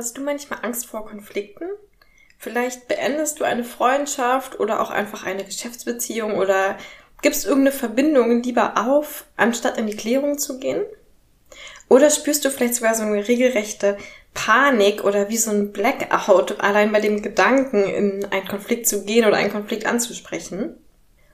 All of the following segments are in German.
Hast du manchmal Angst vor Konflikten? Vielleicht beendest du eine Freundschaft oder auch einfach eine Geschäftsbeziehung oder gibst irgendeine Verbindung lieber auf, anstatt in die Klärung zu gehen? Oder spürst du vielleicht sogar so eine regelrechte Panik oder wie so ein Blackout, allein bei dem Gedanken, in einen Konflikt zu gehen oder einen Konflikt anzusprechen?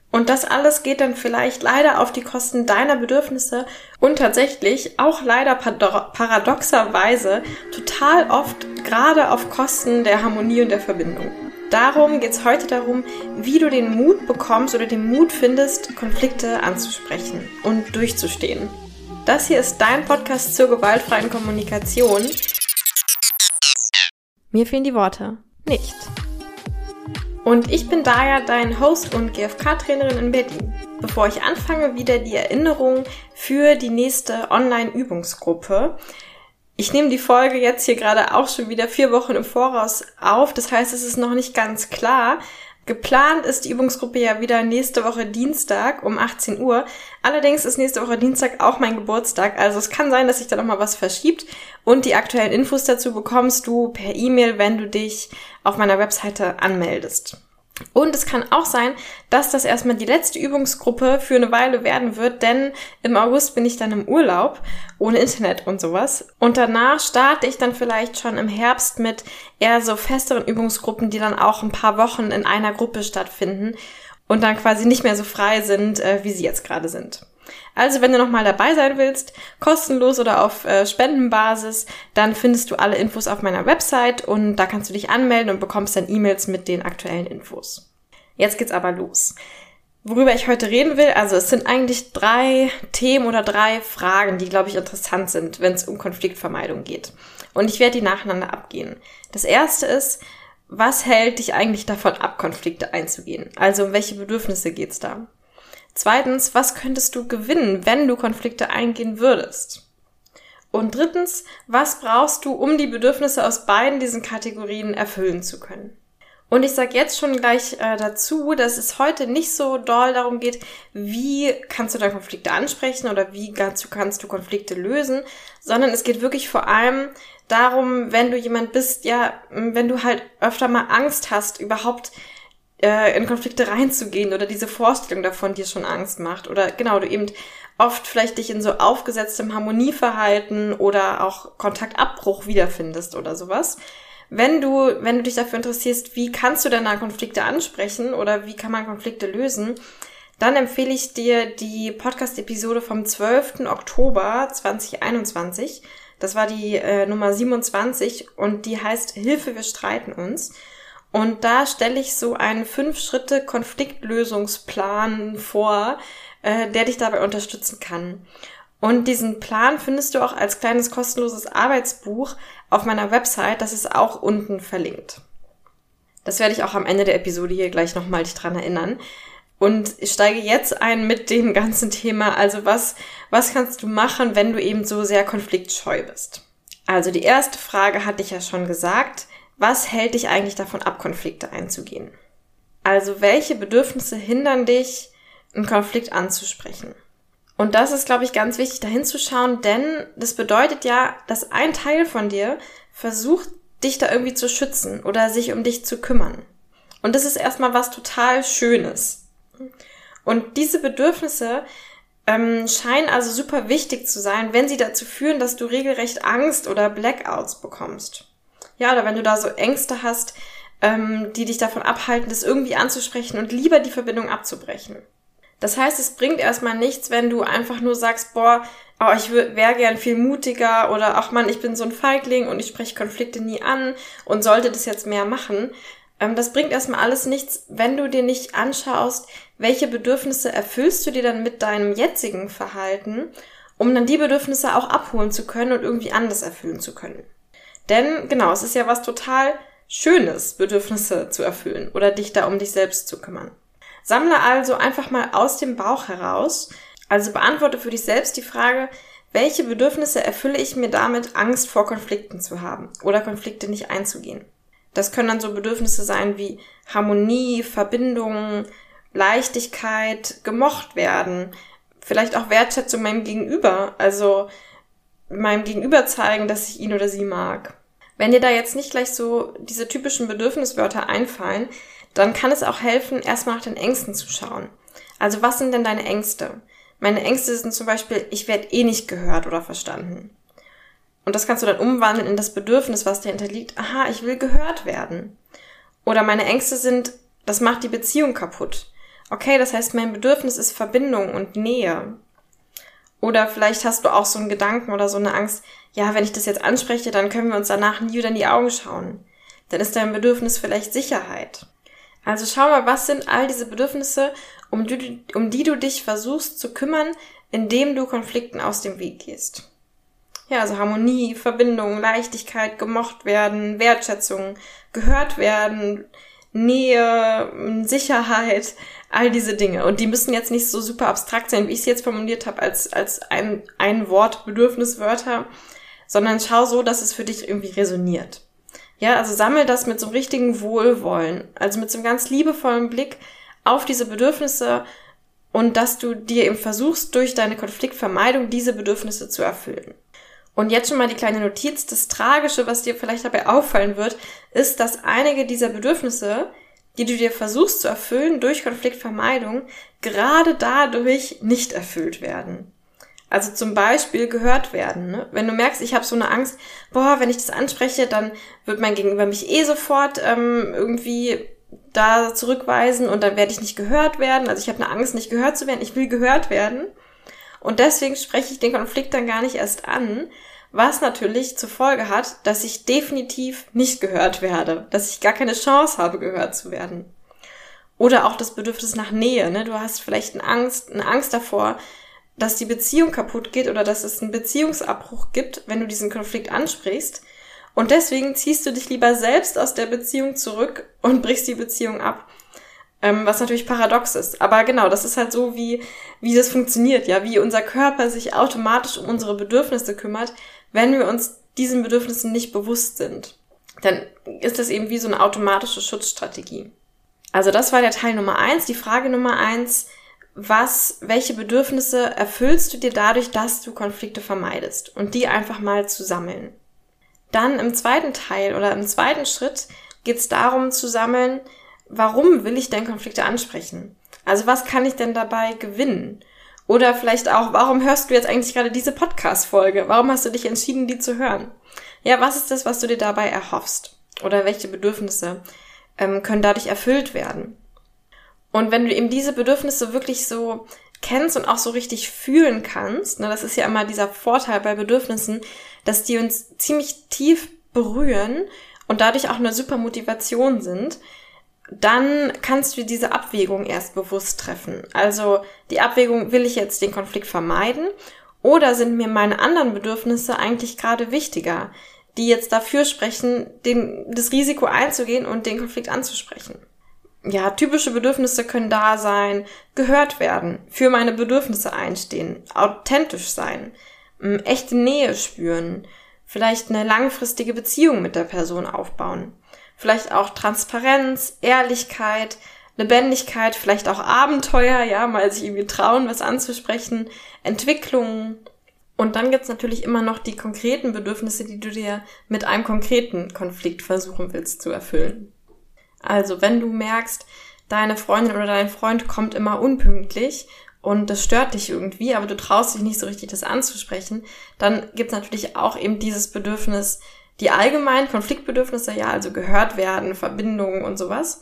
Und das alles geht dann vielleicht leider auf die Kosten deiner Bedürfnisse und tatsächlich auch leider paradoxerweise total oft gerade auf Kosten der Harmonie und der Verbindung. Darum geht es heute darum, wie du den Mut bekommst oder den Mut findest, Konflikte anzusprechen und durchzustehen. Das hier ist dein Podcast zur gewaltfreien Kommunikation. Mir fehlen die Worte. Nicht. Und ich bin Darja, dein Host und GFK-Trainerin in Berlin. Bevor ich anfange, wieder die Erinnerung für die nächste Online-Übungsgruppe. Ich nehme die Folge jetzt hier gerade auch schon wieder 4 Wochen im Voraus auf. Das heißt, es ist noch nicht ganz klar. Geplant ist die Übungsgruppe ja wieder nächste Woche Dienstag um 18 Uhr. Allerdings ist nächste Woche Dienstag auch mein Geburtstag. Also es kann sein, dass sich da nochmal was verschiebt. Und die aktuellen Infos dazu bekommst du per E-Mail, wenn du dich auf meiner Webseite anmeldest. Und es kann auch sein, dass das erstmal die letzte Übungsgruppe für eine Weile werden wird, denn im August bin ich dann im Urlaub, ohne Internet und sowas. Und danach starte ich dann vielleicht schon im Herbst mit eher so festeren Übungsgruppen, die dann auch ein paar Wochen in einer Gruppe stattfinden und dann quasi nicht mehr so frei sind, wie sie jetzt gerade sind. Also wenn du nochmal dabei sein willst, kostenlos oder auf Spendenbasis, dann findest du alle Infos auf meiner Website und da kannst du dich anmelden und bekommst dann E-Mails mit den aktuellen Infos. Jetzt geht's aber los. Worüber ich heute reden will, also es sind eigentlich 3 Themen oder 3 Fragen, die, glaube ich, interessant sind, wenn es um Konfliktvermeidung geht. Und ich werde die nacheinander abgehen. Das erste ist, was hält dich eigentlich davon ab, Konflikte einzugehen? Also um welche Bedürfnisse geht's da? Zweitens, was könntest du gewinnen, wenn du Konflikte eingehen würdest? Und drittens, was brauchst du, um die Bedürfnisse aus beiden diesen Kategorien erfüllen zu können? Und ich sage jetzt schon gleich dazu, dass es heute nicht so doll darum geht, wie kannst du da Konflikte ansprechen oder wie kannst du Konflikte lösen, sondern es geht wirklich vor allem darum, wenn du jemand bist, ja, wenn du halt öfter mal Angst hast, überhaupt in Konflikte reinzugehen oder diese Vorstellung davon dir schon Angst macht oder genau, du eben oft vielleicht dich in so aufgesetztem Harmonieverhalten oder auch Kontaktabbruch wiederfindest oder sowas. Wenn du dich dafür interessierst, wie kannst du denn da Konflikte ansprechen oder wie kann man Konflikte lösen, dann empfehle ich dir die Podcast-Episode vom 12. Oktober 2021. Das war die Nummer 27 und die heißt Hilfe, wir streiten uns. Und da stelle ich so einen 5-Schritte-Konfliktlösungsplan vor, der dich dabei unterstützen kann. Und diesen Plan findest du auch als kleines kostenloses Arbeitsbuch auf meiner Website. Das ist auch unten verlinkt. Das werde ich auch am Ende der Episode hier gleich nochmal dich dran erinnern. Und ich steige jetzt ein mit dem ganzen Thema. Also was kannst du machen, wenn du eben so sehr konfliktscheu bist? Also die erste Frage hatte ich ja schon gesagt. Was hält dich eigentlich davon ab, Konflikte einzugehen? Also welche Bedürfnisse hindern dich, einen Konflikt anzusprechen? Und das ist, glaube ich, ganz wichtig, dahin zu schauen, denn das bedeutet ja, dass ein Teil von dir versucht, dich da irgendwie zu schützen oder sich um dich zu kümmern. Und das ist erstmal was total Schönes. Und diese Bedürfnisse scheinen also super wichtig zu sein, wenn sie dazu führen, dass du regelrecht Angst oder Blackouts bekommst. Ja, oder wenn du da so Ängste hast, die dich davon abhalten, das irgendwie anzusprechen und lieber die Verbindung abzubrechen. Das heißt, es bringt erstmal nichts, wenn du einfach nur sagst, ich wäre gern viel mutiger oder ach Mann, ich bin so ein Feigling und ich spreche Konflikte nie an und sollte das jetzt mehr machen. Das bringt erstmal alles nichts, wenn du dir nicht anschaust, welche Bedürfnisse erfüllst du dir dann mit deinem jetzigen Verhalten, um dann die Bedürfnisse auch abholen zu können und irgendwie anders erfüllen zu können. Denn, genau, es ist ja was total Schönes, Bedürfnisse zu erfüllen oder dich da um dich selbst zu kümmern. Sammle also einfach mal aus dem Bauch heraus, also beantworte für dich selbst die Frage, welche Bedürfnisse erfülle ich mir damit, Angst vor Konflikten zu haben oder Konflikte nicht einzugehen. Das können dann so Bedürfnisse sein wie Harmonie, Verbindung, Leichtigkeit, gemocht werden, vielleicht auch Wertschätzung meinem Gegenüber, also meinem Gegenüber zeigen, dass ich ihn oder sie mag. Wenn dir da jetzt nicht gleich so diese typischen Bedürfniswörter einfallen, dann kann es auch helfen, erstmal nach den Ängsten zu schauen. Also was sind denn deine Ängste? Meine Ängste sind zum Beispiel, ich werde eh nicht gehört oder verstanden. Und das kannst du dann umwandeln in das Bedürfnis, was dir hinterliegt. Aha, ich will gehört werden. Oder meine Ängste sind, das macht die Beziehung kaputt. Okay, das heißt, mein Bedürfnis ist Verbindung und Nähe. Oder vielleicht hast du auch so einen Gedanken oder so eine Angst, ja, wenn ich das jetzt anspreche, dann können wir uns danach nie wieder in die Augen schauen. Dann ist dein Bedürfnis vielleicht Sicherheit. Also schau mal, was sind all diese Bedürfnisse, um die du dich versuchst zu kümmern, indem du Konflikten aus dem Weg gehst. Ja, also Harmonie, Verbindung, Leichtigkeit, gemocht werden, Wertschätzung, gehört werden, Nähe, Sicherheit, all diese Dinge. Und die müssen jetzt nicht so super abstrakt sein, wie ich es jetzt formuliert habe, als ein Wort Bedürfniswörter, sondern schau so, dass es für dich irgendwie resoniert. Ja, also sammel das mit so einem richtigen Wohlwollen, also mit so einem ganz liebevollen Blick auf diese Bedürfnisse und dass du dir eben versuchst, durch deine Konfliktvermeidung diese Bedürfnisse zu erfüllen. Und jetzt schon mal die kleine Notiz, das Tragische, was dir vielleicht dabei auffallen wird, ist, dass einige dieser Bedürfnisse, die du dir versuchst zu erfüllen durch Konfliktvermeidung, gerade dadurch nicht erfüllt werden. Also zum Beispiel gehört werden, ne? Wenn du merkst, ich habe so eine Angst, boah, wenn ich das anspreche, dann wird mein Gegenüber mich eh sofort irgendwie da zurückweisen und dann werde ich nicht gehört werden. Also ich habe eine Angst, nicht gehört zu werden, ich will gehört werden. Und deswegen spreche ich den Konflikt dann gar nicht erst an, was natürlich zur Folge hat, dass ich definitiv nicht gehört werde, dass ich gar keine Chance habe, gehört zu werden. Oder auch das Bedürfnis nach Nähe, ne? Du hast vielleicht eine Angst davor, dass die Beziehung kaputt geht oder dass es einen Beziehungsabbruch gibt, wenn du diesen Konflikt ansprichst. Und deswegen ziehst du dich lieber selbst aus der Beziehung zurück und brichst die Beziehung ab. Was natürlich paradox ist. Aber genau, das ist halt so, wie das funktioniert, ja, wie unser Körper sich automatisch um unsere Bedürfnisse kümmert, wenn wir uns diesen Bedürfnissen nicht bewusst sind. Dann ist das eben wie so eine automatische Schutzstrategie. Also das war der Teil Nummer 1, die Frage Nummer 1. Welche Bedürfnisse erfüllst du dir dadurch, dass du Konflikte vermeidest? Und die einfach mal zu sammeln. Dann im zweiten Teil oder im zweiten Schritt geht es darum zu sammeln, warum will ich denn Konflikte ansprechen? Also was kann ich denn dabei gewinnen? Oder vielleicht auch, warum hörst du jetzt eigentlich gerade diese Podcast-Folge? Warum hast du dich entschieden, die zu hören? Ja, was ist das, was du dir dabei erhoffst? Oder welche Bedürfnisse können dadurch erfüllt werden? Und wenn du eben diese Bedürfnisse wirklich so kennst und auch so richtig fühlen kannst, ne, das ist ja immer dieser Vorteil bei Bedürfnissen, dass die uns ziemlich tief berühren und dadurch auch eine super Motivation sind, dann kannst du diese Abwägung erst bewusst treffen. Also die Abwägung, will ich jetzt den Konflikt vermeiden oder sind mir meine anderen Bedürfnisse eigentlich gerade wichtiger, die jetzt dafür sprechen, das Risiko einzugehen und den Konflikt anzusprechen. Ja, typische Bedürfnisse können da sein, gehört werden, für meine Bedürfnisse einstehen, authentisch sein, echte Nähe spüren, vielleicht eine langfristige Beziehung mit der Person aufbauen, vielleicht auch Transparenz, Ehrlichkeit, Lebendigkeit, vielleicht auch Abenteuer, ja, mal sich irgendwie trauen, was anzusprechen, Entwicklung. Und dann gibt's natürlich immer noch die konkreten Bedürfnisse, die du dir mit einem konkreten Konflikt versuchen willst zu erfüllen. Also wenn du merkst, deine Freundin oder dein Freund kommt immer unpünktlich und das stört dich irgendwie, aber du traust dich nicht so richtig, das anzusprechen, dann gibt es natürlich auch eben dieses Bedürfnis, die allgemeinen Konfliktbedürfnisse, ja, also gehört werden, Verbindungen und sowas.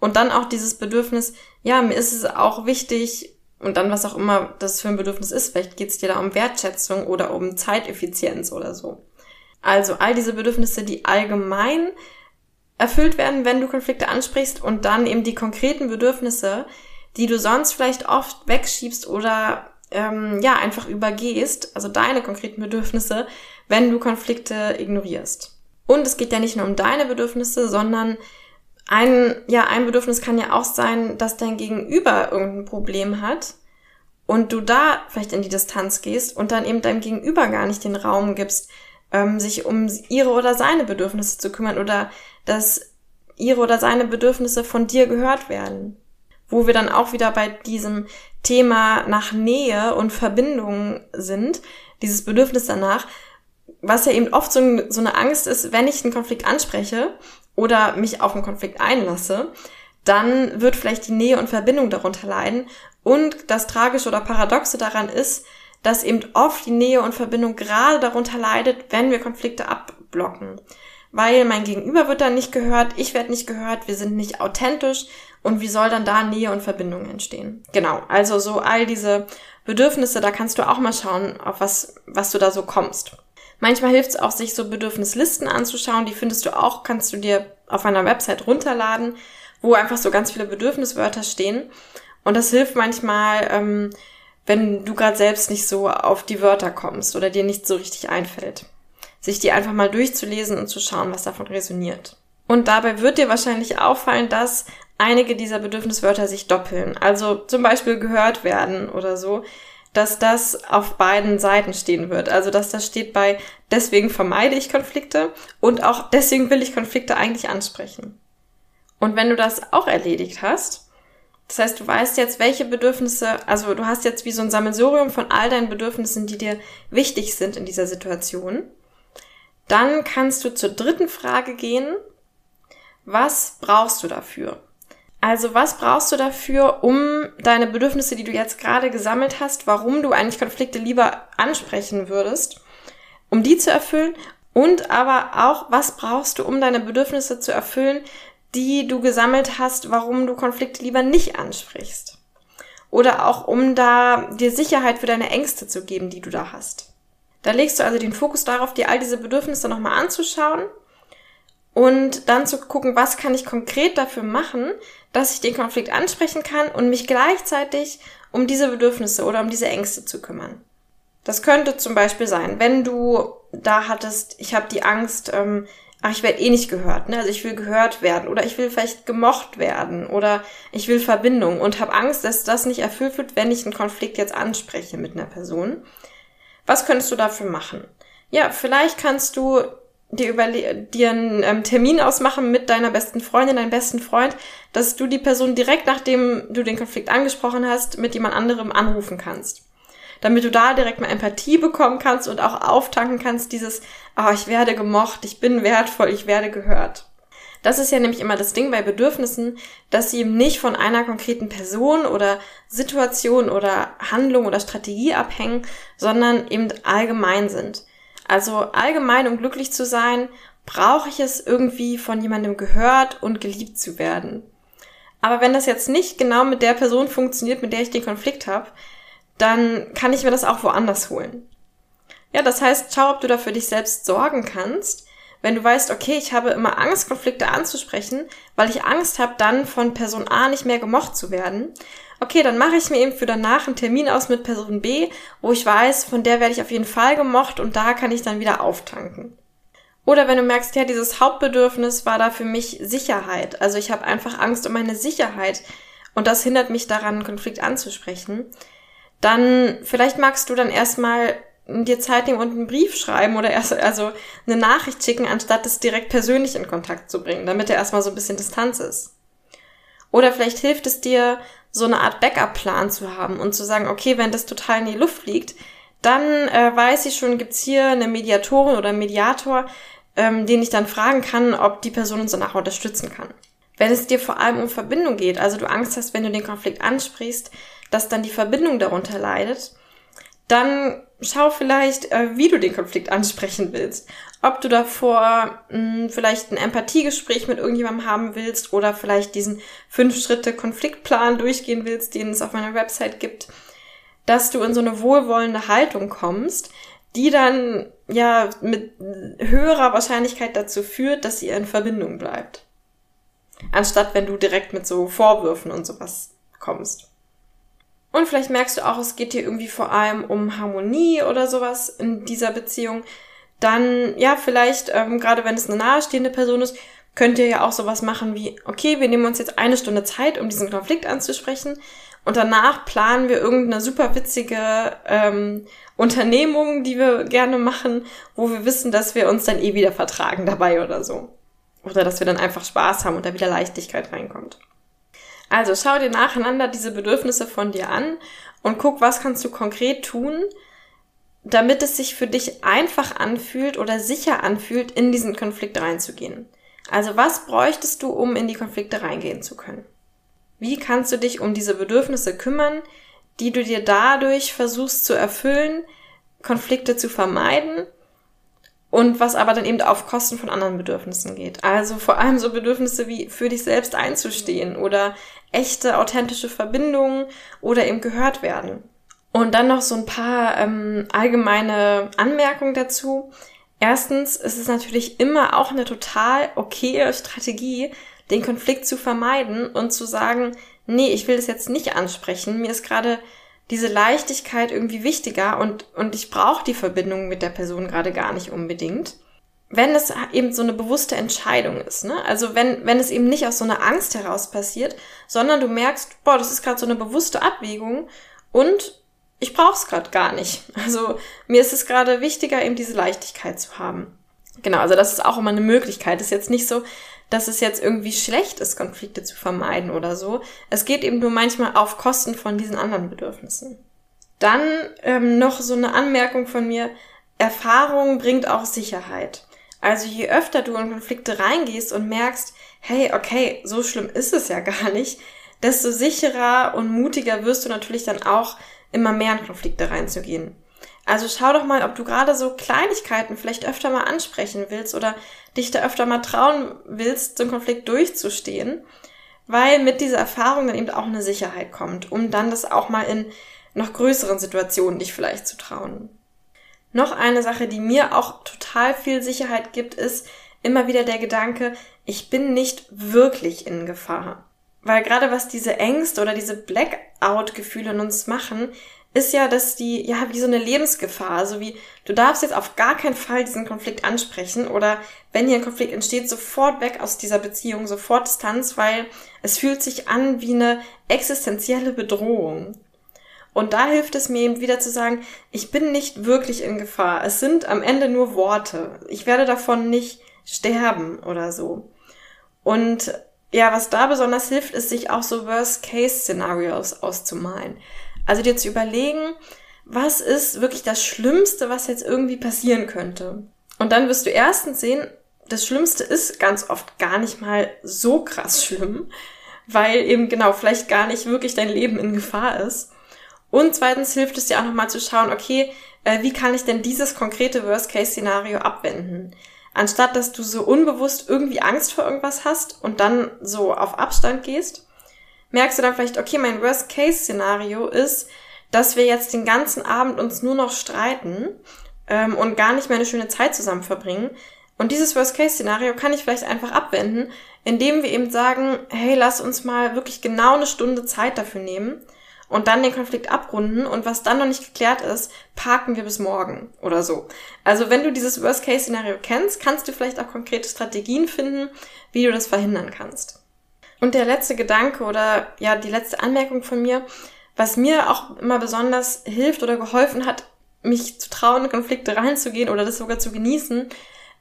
Und dann auch dieses Bedürfnis, ja, mir ist es auch wichtig und dann was auch immer das für ein Bedürfnis ist, vielleicht geht es dir da um Wertschätzung oder um Zeiteffizienz oder so. Also all diese Bedürfnisse, die allgemein erfüllt werden, wenn du Konflikte ansprichst und dann eben die konkreten Bedürfnisse, die du sonst vielleicht oft wegschiebst oder einfach übergehst, also deine konkreten Bedürfnisse, wenn du Konflikte ignorierst. Und es geht ja nicht nur um deine Bedürfnisse, sondern ein Bedürfnis kann ja auch sein, dass dein Gegenüber irgendein Problem hat und du da vielleicht in die Distanz gehst und dann eben deinem Gegenüber gar nicht den Raum gibst, sich um ihre oder seine Bedürfnisse zu kümmern oder dass ihre oder seine Bedürfnisse von dir gehört werden. Wo wir dann auch wieder bei diesem Thema nach Nähe und Verbindung sind, dieses Bedürfnis danach, was ja eben oft so eine Angst ist, wenn ich einen Konflikt anspreche oder mich auf einen Konflikt einlasse, dann wird vielleicht die Nähe und Verbindung darunter leiden. Und das Tragische oder Paradoxe daran ist, dass eben oft die Nähe und Verbindung gerade darunter leidet, wenn wir Konflikte abblocken. Weil mein Gegenüber wird dann nicht gehört, ich werde nicht gehört, wir sind nicht authentisch und wie soll dann da Nähe und Verbindung entstehen? Genau, also so all diese Bedürfnisse, da kannst du auch mal schauen, auf was du da so kommst. Manchmal hilft es auch, sich so Bedürfnislisten anzuschauen, die findest du auch, kannst du dir auf einer Website runterladen, wo einfach so ganz viele Bedürfniswörter stehen und das hilft manchmal, wenn du gerade selbst nicht so auf die Wörter kommst oder dir nicht so richtig einfällt. Sich die einfach mal durchzulesen und zu schauen, was davon resoniert. Und dabei wird dir wahrscheinlich auffallen, dass einige dieser Bedürfniswörter sich doppeln. Also zum Beispiel gehört werden oder so, dass das auf beiden Seiten stehen wird. Also dass das steht bei deswegen vermeide ich Konflikte und auch deswegen will ich Konflikte eigentlich ansprechen. Und wenn du das auch erledigt hast, das heißt, du weißt jetzt, welche Bedürfnisse, also du hast jetzt wie so ein Sammelsurium von all deinen Bedürfnissen, die dir wichtig sind in dieser Situation, dann kannst du zur dritten Frage gehen, was brauchst du dafür? Also was brauchst du dafür, um deine Bedürfnisse, die du jetzt gerade gesammelt hast, warum du eigentlich Konflikte lieber ansprechen würdest, um die zu erfüllen und aber auch, was brauchst du, um deine Bedürfnisse zu erfüllen, die du gesammelt hast, warum du Konflikte lieber nicht ansprichst? Oder auch, um da dir Sicherheit für deine Ängste zu geben, die du da hast. Da legst du also den Fokus darauf, dir all diese Bedürfnisse nochmal anzuschauen und dann zu gucken, was kann ich konkret dafür machen, dass ich den Konflikt ansprechen kann und mich gleichzeitig um diese Bedürfnisse oder um diese Ängste zu kümmern. Das könnte zum Beispiel sein, wenn du da hattest, ich habe die Angst, ich werde eh nicht gehört, ne? Also ich will gehört werden oder ich will vielleicht gemocht werden oder ich will Verbindung und habe Angst, dass das nicht erfüllt wird, wenn ich einen Konflikt jetzt anspreche mit einer Person. Was könntest du dafür machen? Ja, vielleicht kannst du dir einen Termin ausmachen mit deiner besten Freundin, deinem besten Freund, dass du die Person direkt, nachdem du den Konflikt angesprochen hast, mit jemand anderem anrufen kannst. Damit du da direkt mal Empathie bekommen kannst und auch auftanken kannst, dieses, ich werde gemocht, ich bin wertvoll, ich werde gehört. Das ist ja nämlich immer das Ding bei Bedürfnissen, dass sie eben nicht von einer konkreten Person oder Situation oder Handlung oder Strategie abhängen, sondern eben allgemein sind. Also allgemein, um glücklich zu sein, brauche ich es irgendwie von jemandem gehört und geliebt zu werden. Aber wenn das jetzt nicht genau mit der Person funktioniert, mit der ich den Konflikt habe, dann kann ich mir das auch woanders holen. Ja, das heißt, schau, ob du da für dich selbst sorgen kannst. Wenn du weißt, okay, ich habe immer Angst, Konflikte anzusprechen, weil ich Angst habe, dann von Person A nicht mehr gemocht zu werden. Okay, dann mache ich mir eben für danach einen Termin aus mit Person B, wo ich weiß, von der werde ich auf jeden Fall gemocht und da kann ich dann wieder auftanken. Oder wenn du merkst, ja, dieses Hauptbedürfnis war da für mich Sicherheit. Also ich habe einfach Angst um meine Sicherheit und das hindert mich daran, einen Konflikt anzusprechen. Dann vielleicht magst du dann erstmal dir Zeit nehmen und einen Brief schreiben oder also eine Nachricht schicken, anstatt es direkt persönlich in Kontakt zu bringen, damit erstmal so ein bisschen Distanz ist. Oder vielleicht hilft es dir, so eine Art Backup-Plan zu haben und zu sagen, okay, wenn das total in die Luft fliegt, dann weiß ich schon, gibt's hier eine Mediatorin oder einen Mediator, den ich dann fragen kann, ob die Person uns danach unterstützen kann. Wenn es dir vor allem um Verbindung geht, also du Angst hast, wenn du den Konflikt ansprichst, dass dann die Verbindung darunter leidet, dann schau vielleicht, wie du den Konflikt ansprechen willst. Ob du davor vielleicht ein Empathiegespräch mit irgendjemandem haben willst oder vielleicht diesen 5-Schritte-Konfliktplan durchgehen willst, den es auf meiner Website gibt, dass du in so eine wohlwollende Haltung kommst, die dann ja mit höherer Wahrscheinlichkeit dazu führt, dass ihr in Verbindung bleibt. Anstatt wenn du direkt mit so Vorwürfen und sowas kommst. Und vielleicht merkst du auch, es geht dir irgendwie vor allem um Harmonie oder sowas in dieser Beziehung. Dann, ja, vielleicht, gerade wenn es eine nahestehende Person ist, könnt ihr ja auch sowas machen wie, okay, wir nehmen uns jetzt 1 Stunde Zeit, um diesen Konflikt anzusprechen und danach planen wir irgendeine super witzige Unternehmung, die wir gerne machen, wo wir wissen, dass wir uns dann eh wieder vertragen dabei oder so. Oder dass wir dann einfach Spaß haben und da wieder Leichtigkeit reinkommt. Also schau dir nacheinander diese Bedürfnisse von dir an und guck, was kannst du konkret tun, damit es sich für dich einfach anfühlt oder sicher anfühlt, in diesen Konflikt reinzugehen. Also was bräuchtest du, um in die Konflikte reingehen zu können? Wie kannst du dich um diese Bedürfnisse kümmern, die du dir dadurch versuchst zu erfüllen, Konflikte zu vermeiden und was aber dann eben auf Kosten von anderen Bedürfnissen geht? Also vor allem so Bedürfnisse wie für dich selbst einzustehen oder echte, authentische Verbindungen oder eben gehört werden. Und dann noch so ein paar allgemeine Anmerkungen dazu. Erstens ist es natürlich immer auch eine total okaye Strategie, den Konflikt zu vermeiden und zu sagen, nee, ich will das jetzt nicht ansprechen, mir ist gerade diese Leichtigkeit irgendwie wichtiger und ich brauche die Verbindung mit der Person gerade gar nicht unbedingt. Wenn es eben so eine bewusste Entscheidung ist, ne? Also wenn es eben nicht aus so einer Angst heraus passiert, sondern du merkst, boah, das ist gerade so eine bewusste Abwägung und ich brauche es gerade gar nicht. Also mir ist es gerade wichtiger, eben diese Leichtigkeit zu haben. Genau, also das ist auch immer eine Möglichkeit. Ist jetzt nicht so, dass es jetzt irgendwie schlecht ist, Konflikte zu vermeiden oder so. Es geht eben nur manchmal auf Kosten von diesen anderen Bedürfnissen. Dann noch so eine Anmerkung von mir. Erfahrung bringt auch Sicherheit. Also je öfter du in Konflikte reingehst und merkst, hey, okay, so schlimm ist es ja gar nicht, desto sicherer und mutiger wirst du natürlich dann auch, immer mehr in Konflikte reinzugehen. Also schau doch mal, ob du gerade so Kleinigkeiten vielleicht öfter mal ansprechen willst oder dich da öfter mal trauen willst, so einen Konflikt durchzustehen, weil mit dieser Erfahrung dann eben auch eine Sicherheit kommt, um dann das auch mal in noch größeren Situationen dich vielleicht zu trauen. Noch eine Sache, die mir auch total viel Sicherheit gibt, ist immer wieder der Gedanke, ich bin nicht wirklich in Gefahr. Weil gerade was diese Ängste oder diese Blackout-Gefühle in uns machen, ist ja, dass die, ja, wie so eine Lebensgefahr, so wie, du darfst jetzt auf gar keinen Fall diesen Konflikt ansprechen oder wenn hier ein Konflikt entsteht, sofort weg aus dieser Beziehung, sofort Distanz, weil es fühlt sich an wie eine existenzielle Bedrohung. Und da hilft es mir eben wieder zu sagen, ich bin nicht wirklich in Gefahr, es sind am Ende nur Worte, ich werde davon nicht sterben oder so. Und ja, was da besonders hilft, ist, sich auch so Worst-Case-Szenarios auszumalen. Also dir zu überlegen, was ist wirklich das Schlimmste, was jetzt irgendwie passieren könnte. Und dann wirst du erstens sehen, das Schlimmste ist ganz oft gar nicht mal so krass schlimm, weil eben genau vielleicht gar nicht wirklich dein Leben in Gefahr ist. Und zweitens hilft es dir auch nochmal zu schauen, okay, wie kann ich denn dieses konkrete Worst-Case-Szenario abwenden? Anstatt, dass du so unbewusst irgendwie Angst vor irgendwas hast und dann so auf Abstand gehst, merkst du dann vielleicht, okay, mein Worst-Case-Szenario ist, dass wir jetzt den ganzen Abend uns nur noch streiten und gar nicht mehr eine schöne Zeit zusammen verbringen. Und dieses Worst-Case-Szenario kann ich vielleicht einfach abwenden, indem wir eben sagen, hey, lass uns mal wirklich genau eine Stunde Zeit dafür nehmen und dann den Konflikt abrunden und was dann noch nicht geklärt ist, parken wir bis morgen oder so. Also wenn du dieses Worst-Case-Szenario kennst, kannst du vielleicht auch konkrete Strategien finden, wie du das verhindern kannst. Und der letzte Gedanke oder ja die letzte Anmerkung von mir, was mir auch immer besonders hilft oder geholfen hat, mich zu trauen, in Konflikte reinzugehen oder das sogar zu genießen,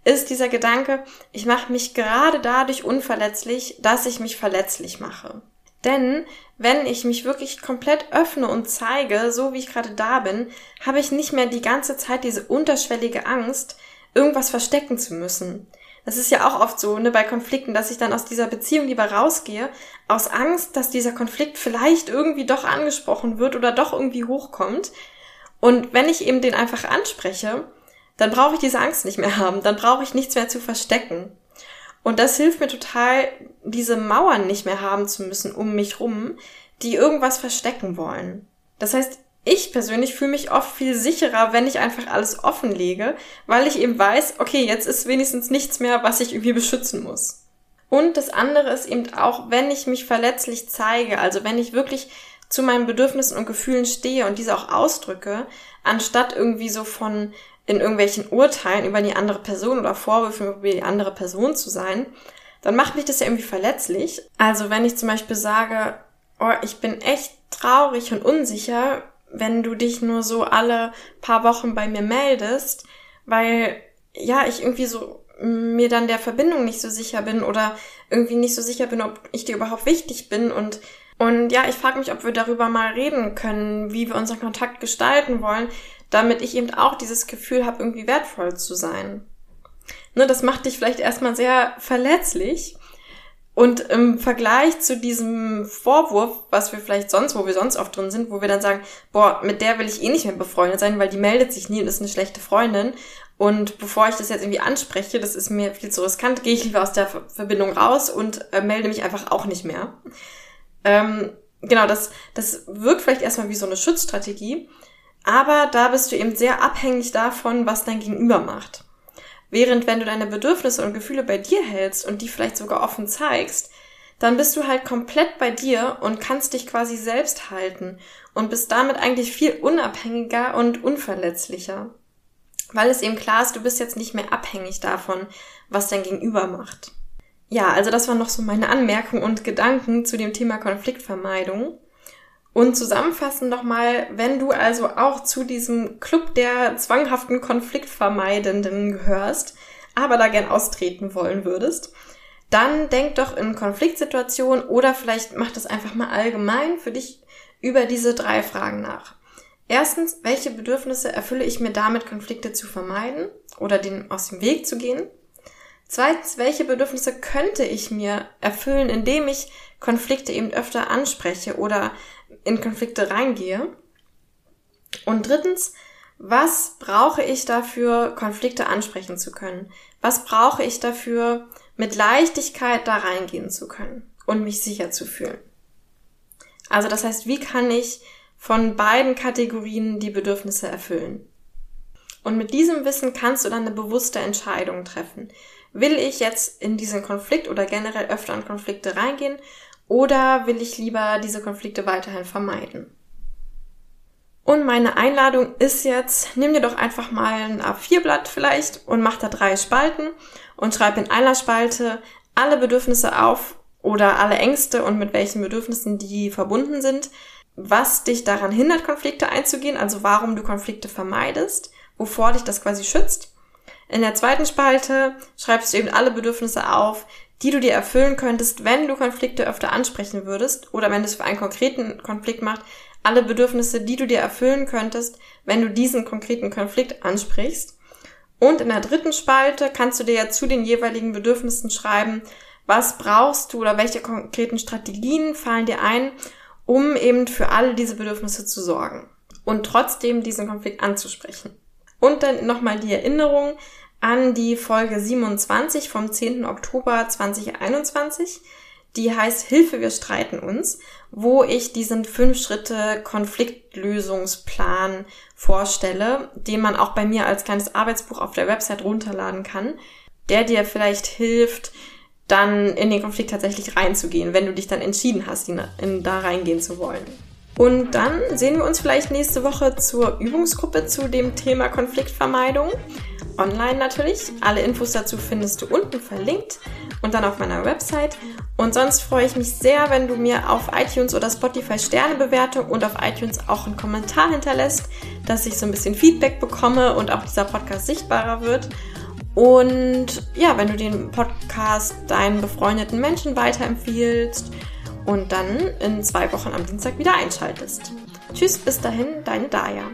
ist dieser Gedanke, ich mache mich gerade dadurch unverletzlich, dass ich mich verletzlich mache. Denn wenn ich mich wirklich komplett öffne und zeige, so wie ich gerade da bin, habe ich nicht mehr die ganze Zeit diese unterschwellige Angst, irgendwas verstecken zu müssen. Das ist ja auch oft so, ne, bei Konflikten, dass ich dann aus dieser Beziehung lieber rausgehe, aus Angst, dass dieser Konflikt vielleicht irgendwie doch angesprochen wird oder doch irgendwie hochkommt. Und wenn ich eben den einfach anspreche, dann brauche ich diese Angst nicht mehr haben, dann brauche ich nichts mehr zu verstecken. Und das hilft mir total, diese Mauern nicht mehr haben zu müssen um mich rum, die irgendwas verstecken wollen. Das heißt, ich persönlich fühle mich oft viel sicherer, wenn ich einfach alles offenlege, weil ich eben weiß, okay, jetzt ist wenigstens nichts mehr, was ich irgendwie beschützen muss. Und das andere ist eben auch, wenn ich mich verletzlich zeige, also wenn ich wirklich zu meinen Bedürfnissen und Gefühlen stehe und diese auch ausdrücke, anstatt irgendwie so von in irgendwelchen Urteilen über die andere Person oder Vorwürfen über die andere Person zu sein, dann macht mich das ja irgendwie verletzlich. Also wenn ich zum Beispiel sage, oh, ich bin echt traurig und unsicher, wenn du dich nur so alle paar Wochen bei mir meldest, weil ja, ich irgendwie so mir dann der Verbindung nicht so sicher bin oder irgendwie nicht so sicher bin, ob ich dir überhaupt wichtig bin und ja, ich frage mich, ob wir darüber mal reden können, wie wir unseren Kontakt gestalten wollen. damit ich eben auch dieses Gefühl habe, irgendwie wertvoll zu sein. Ne, das macht dich vielleicht erstmal sehr verletzlich. Und im Vergleich zu diesem Vorwurf, wo wir sonst oft drin sind, wo wir dann sagen, boah, mit der will ich eh nicht mehr befreundet sein, weil die meldet sich nie und ist eine schlechte Freundin. Und bevor ich das jetzt irgendwie anspreche, das ist mir viel zu riskant, gehe ich lieber aus der Verbindung raus und melde mich einfach auch nicht mehr. Genau, das wirkt vielleicht erstmal wie so eine Schutzstrategie, aber da bist du eben sehr abhängig davon, was dein Gegenüber macht. Während wenn du deine Bedürfnisse und Gefühle bei dir hältst und die vielleicht sogar offen zeigst, dann bist du halt komplett bei dir und kannst dich quasi selbst halten und bist damit eigentlich viel unabhängiger und unverletzlicher. Weil es eben klar ist, du bist jetzt nicht mehr abhängig davon, was dein Gegenüber macht. Ja, also das waren noch so meine Anmerkungen und Gedanken zu dem Thema Konfliktvermeidung. Und zusammenfassend nochmal, wenn du also auch zu diesem Club der zwanghaften Konfliktvermeidenden gehörst, aber da gern austreten wollen würdest, dann denk doch in Konfliktsituationen oder vielleicht mach das einfach mal allgemein für dich über diese 3 Fragen nach. Erstens, welche Bedürfnisse erfülle ich mir damit, Konflikte zu vermeiden oder denen aus dem Weg zu gehen? Zweitens, welche Bedürfnisse könnte ich mir erfüllen, indem ich Konflikte eben öfter anspreche oder in Konflikte reingehe? Und drittens, was brauche ich dafür, Konflikte ansprechen zu können? Was brauche ich dafür, mit Leichtigkeit da reingehen zu können und mich sicher zu fühlen? Also das heißt, wie kann ich von beiden Kategorien die Bedürfnisse erfüllen? Und mit diesem Wissen kannst du dann eine bewusste Entscheidung treffen. Will ich jetzt in diesen Konflikt oder generell öfter in Konflikte reingehen oder will ich lieber diese Konflikte weiterhin vermeiden? Und meine Einladung ist jetzt, nimm dir doch einfach mal ein A4-Blatt vielleicht und mach da 3 Spalten und schreib in einer Spalte alle Bedürfnisse auf oder alle Ängste und mit welchen Bedürfnissen die verbunden sind, was dich daran hindert, Konflikte einzugehen, also warum du Konflikte vermeidest, wovor dich das quasi schützt. In der zweiten Spalte schreibst du eben alle Bedürfnisse auf, die du dir erfüllen könntest, wenn du Konflikte öfter ansprechen würdest oder wenn du es für einen konkreten Konflikt machst, alle Bedürfnisse, die du dir erfüllen könntest, wenn du diesen konkreten Konflikt ansprichst. Und in der dritten Spalte kannst du dir ja zu den jeweiligen Bedürfnissen schreiben, was brauchst du oder welche konkreten Strategien fallen dir ein, um eben für alle diese Bedürfnisse zu sorgen und trotzdem diesen Konflikt anzusprechen. Und dann nochmal die Erinnerung an die Folge 27 vom 10. Oktober 2021, die heißt Hilfe, wir streiten uns, wo ich diesen 5 Schritte Konfliktlösungsplan vorstelle, den man auch bei mir als kleines Arbeitsbuch auf der Website runterladen kann, der dir vielleicht hilft, dann in den Konflikt tatsächlich reinzugehen, wenn du dich dann entschieden hast, da reingehen zu wollen. Und dann sehen wir uns vielleicht nächste Woche zur Übungsgruppe zu dem Thema Konfliktvermeidung. Online natürlich. Alle Infos dazu findest du unten verlinkt und dann auf meiner Website. Und sonst freue ich mich sehr, wenn du mir auf iTunes oder Spotify Sternebewertung und auf iTunes auch einen Kommentar hinterlässt, dass ich so ein bisschen Feedback bekomme und auch dieser Podcast sichtbarer wird. Und ja, wenn du den Podcast deinen befreundeten Menschen weiterempfiehlst, und dann in 2 Wochen am Dienstag wieder einschaltest. Tschüss, bis dahin, deine Darja.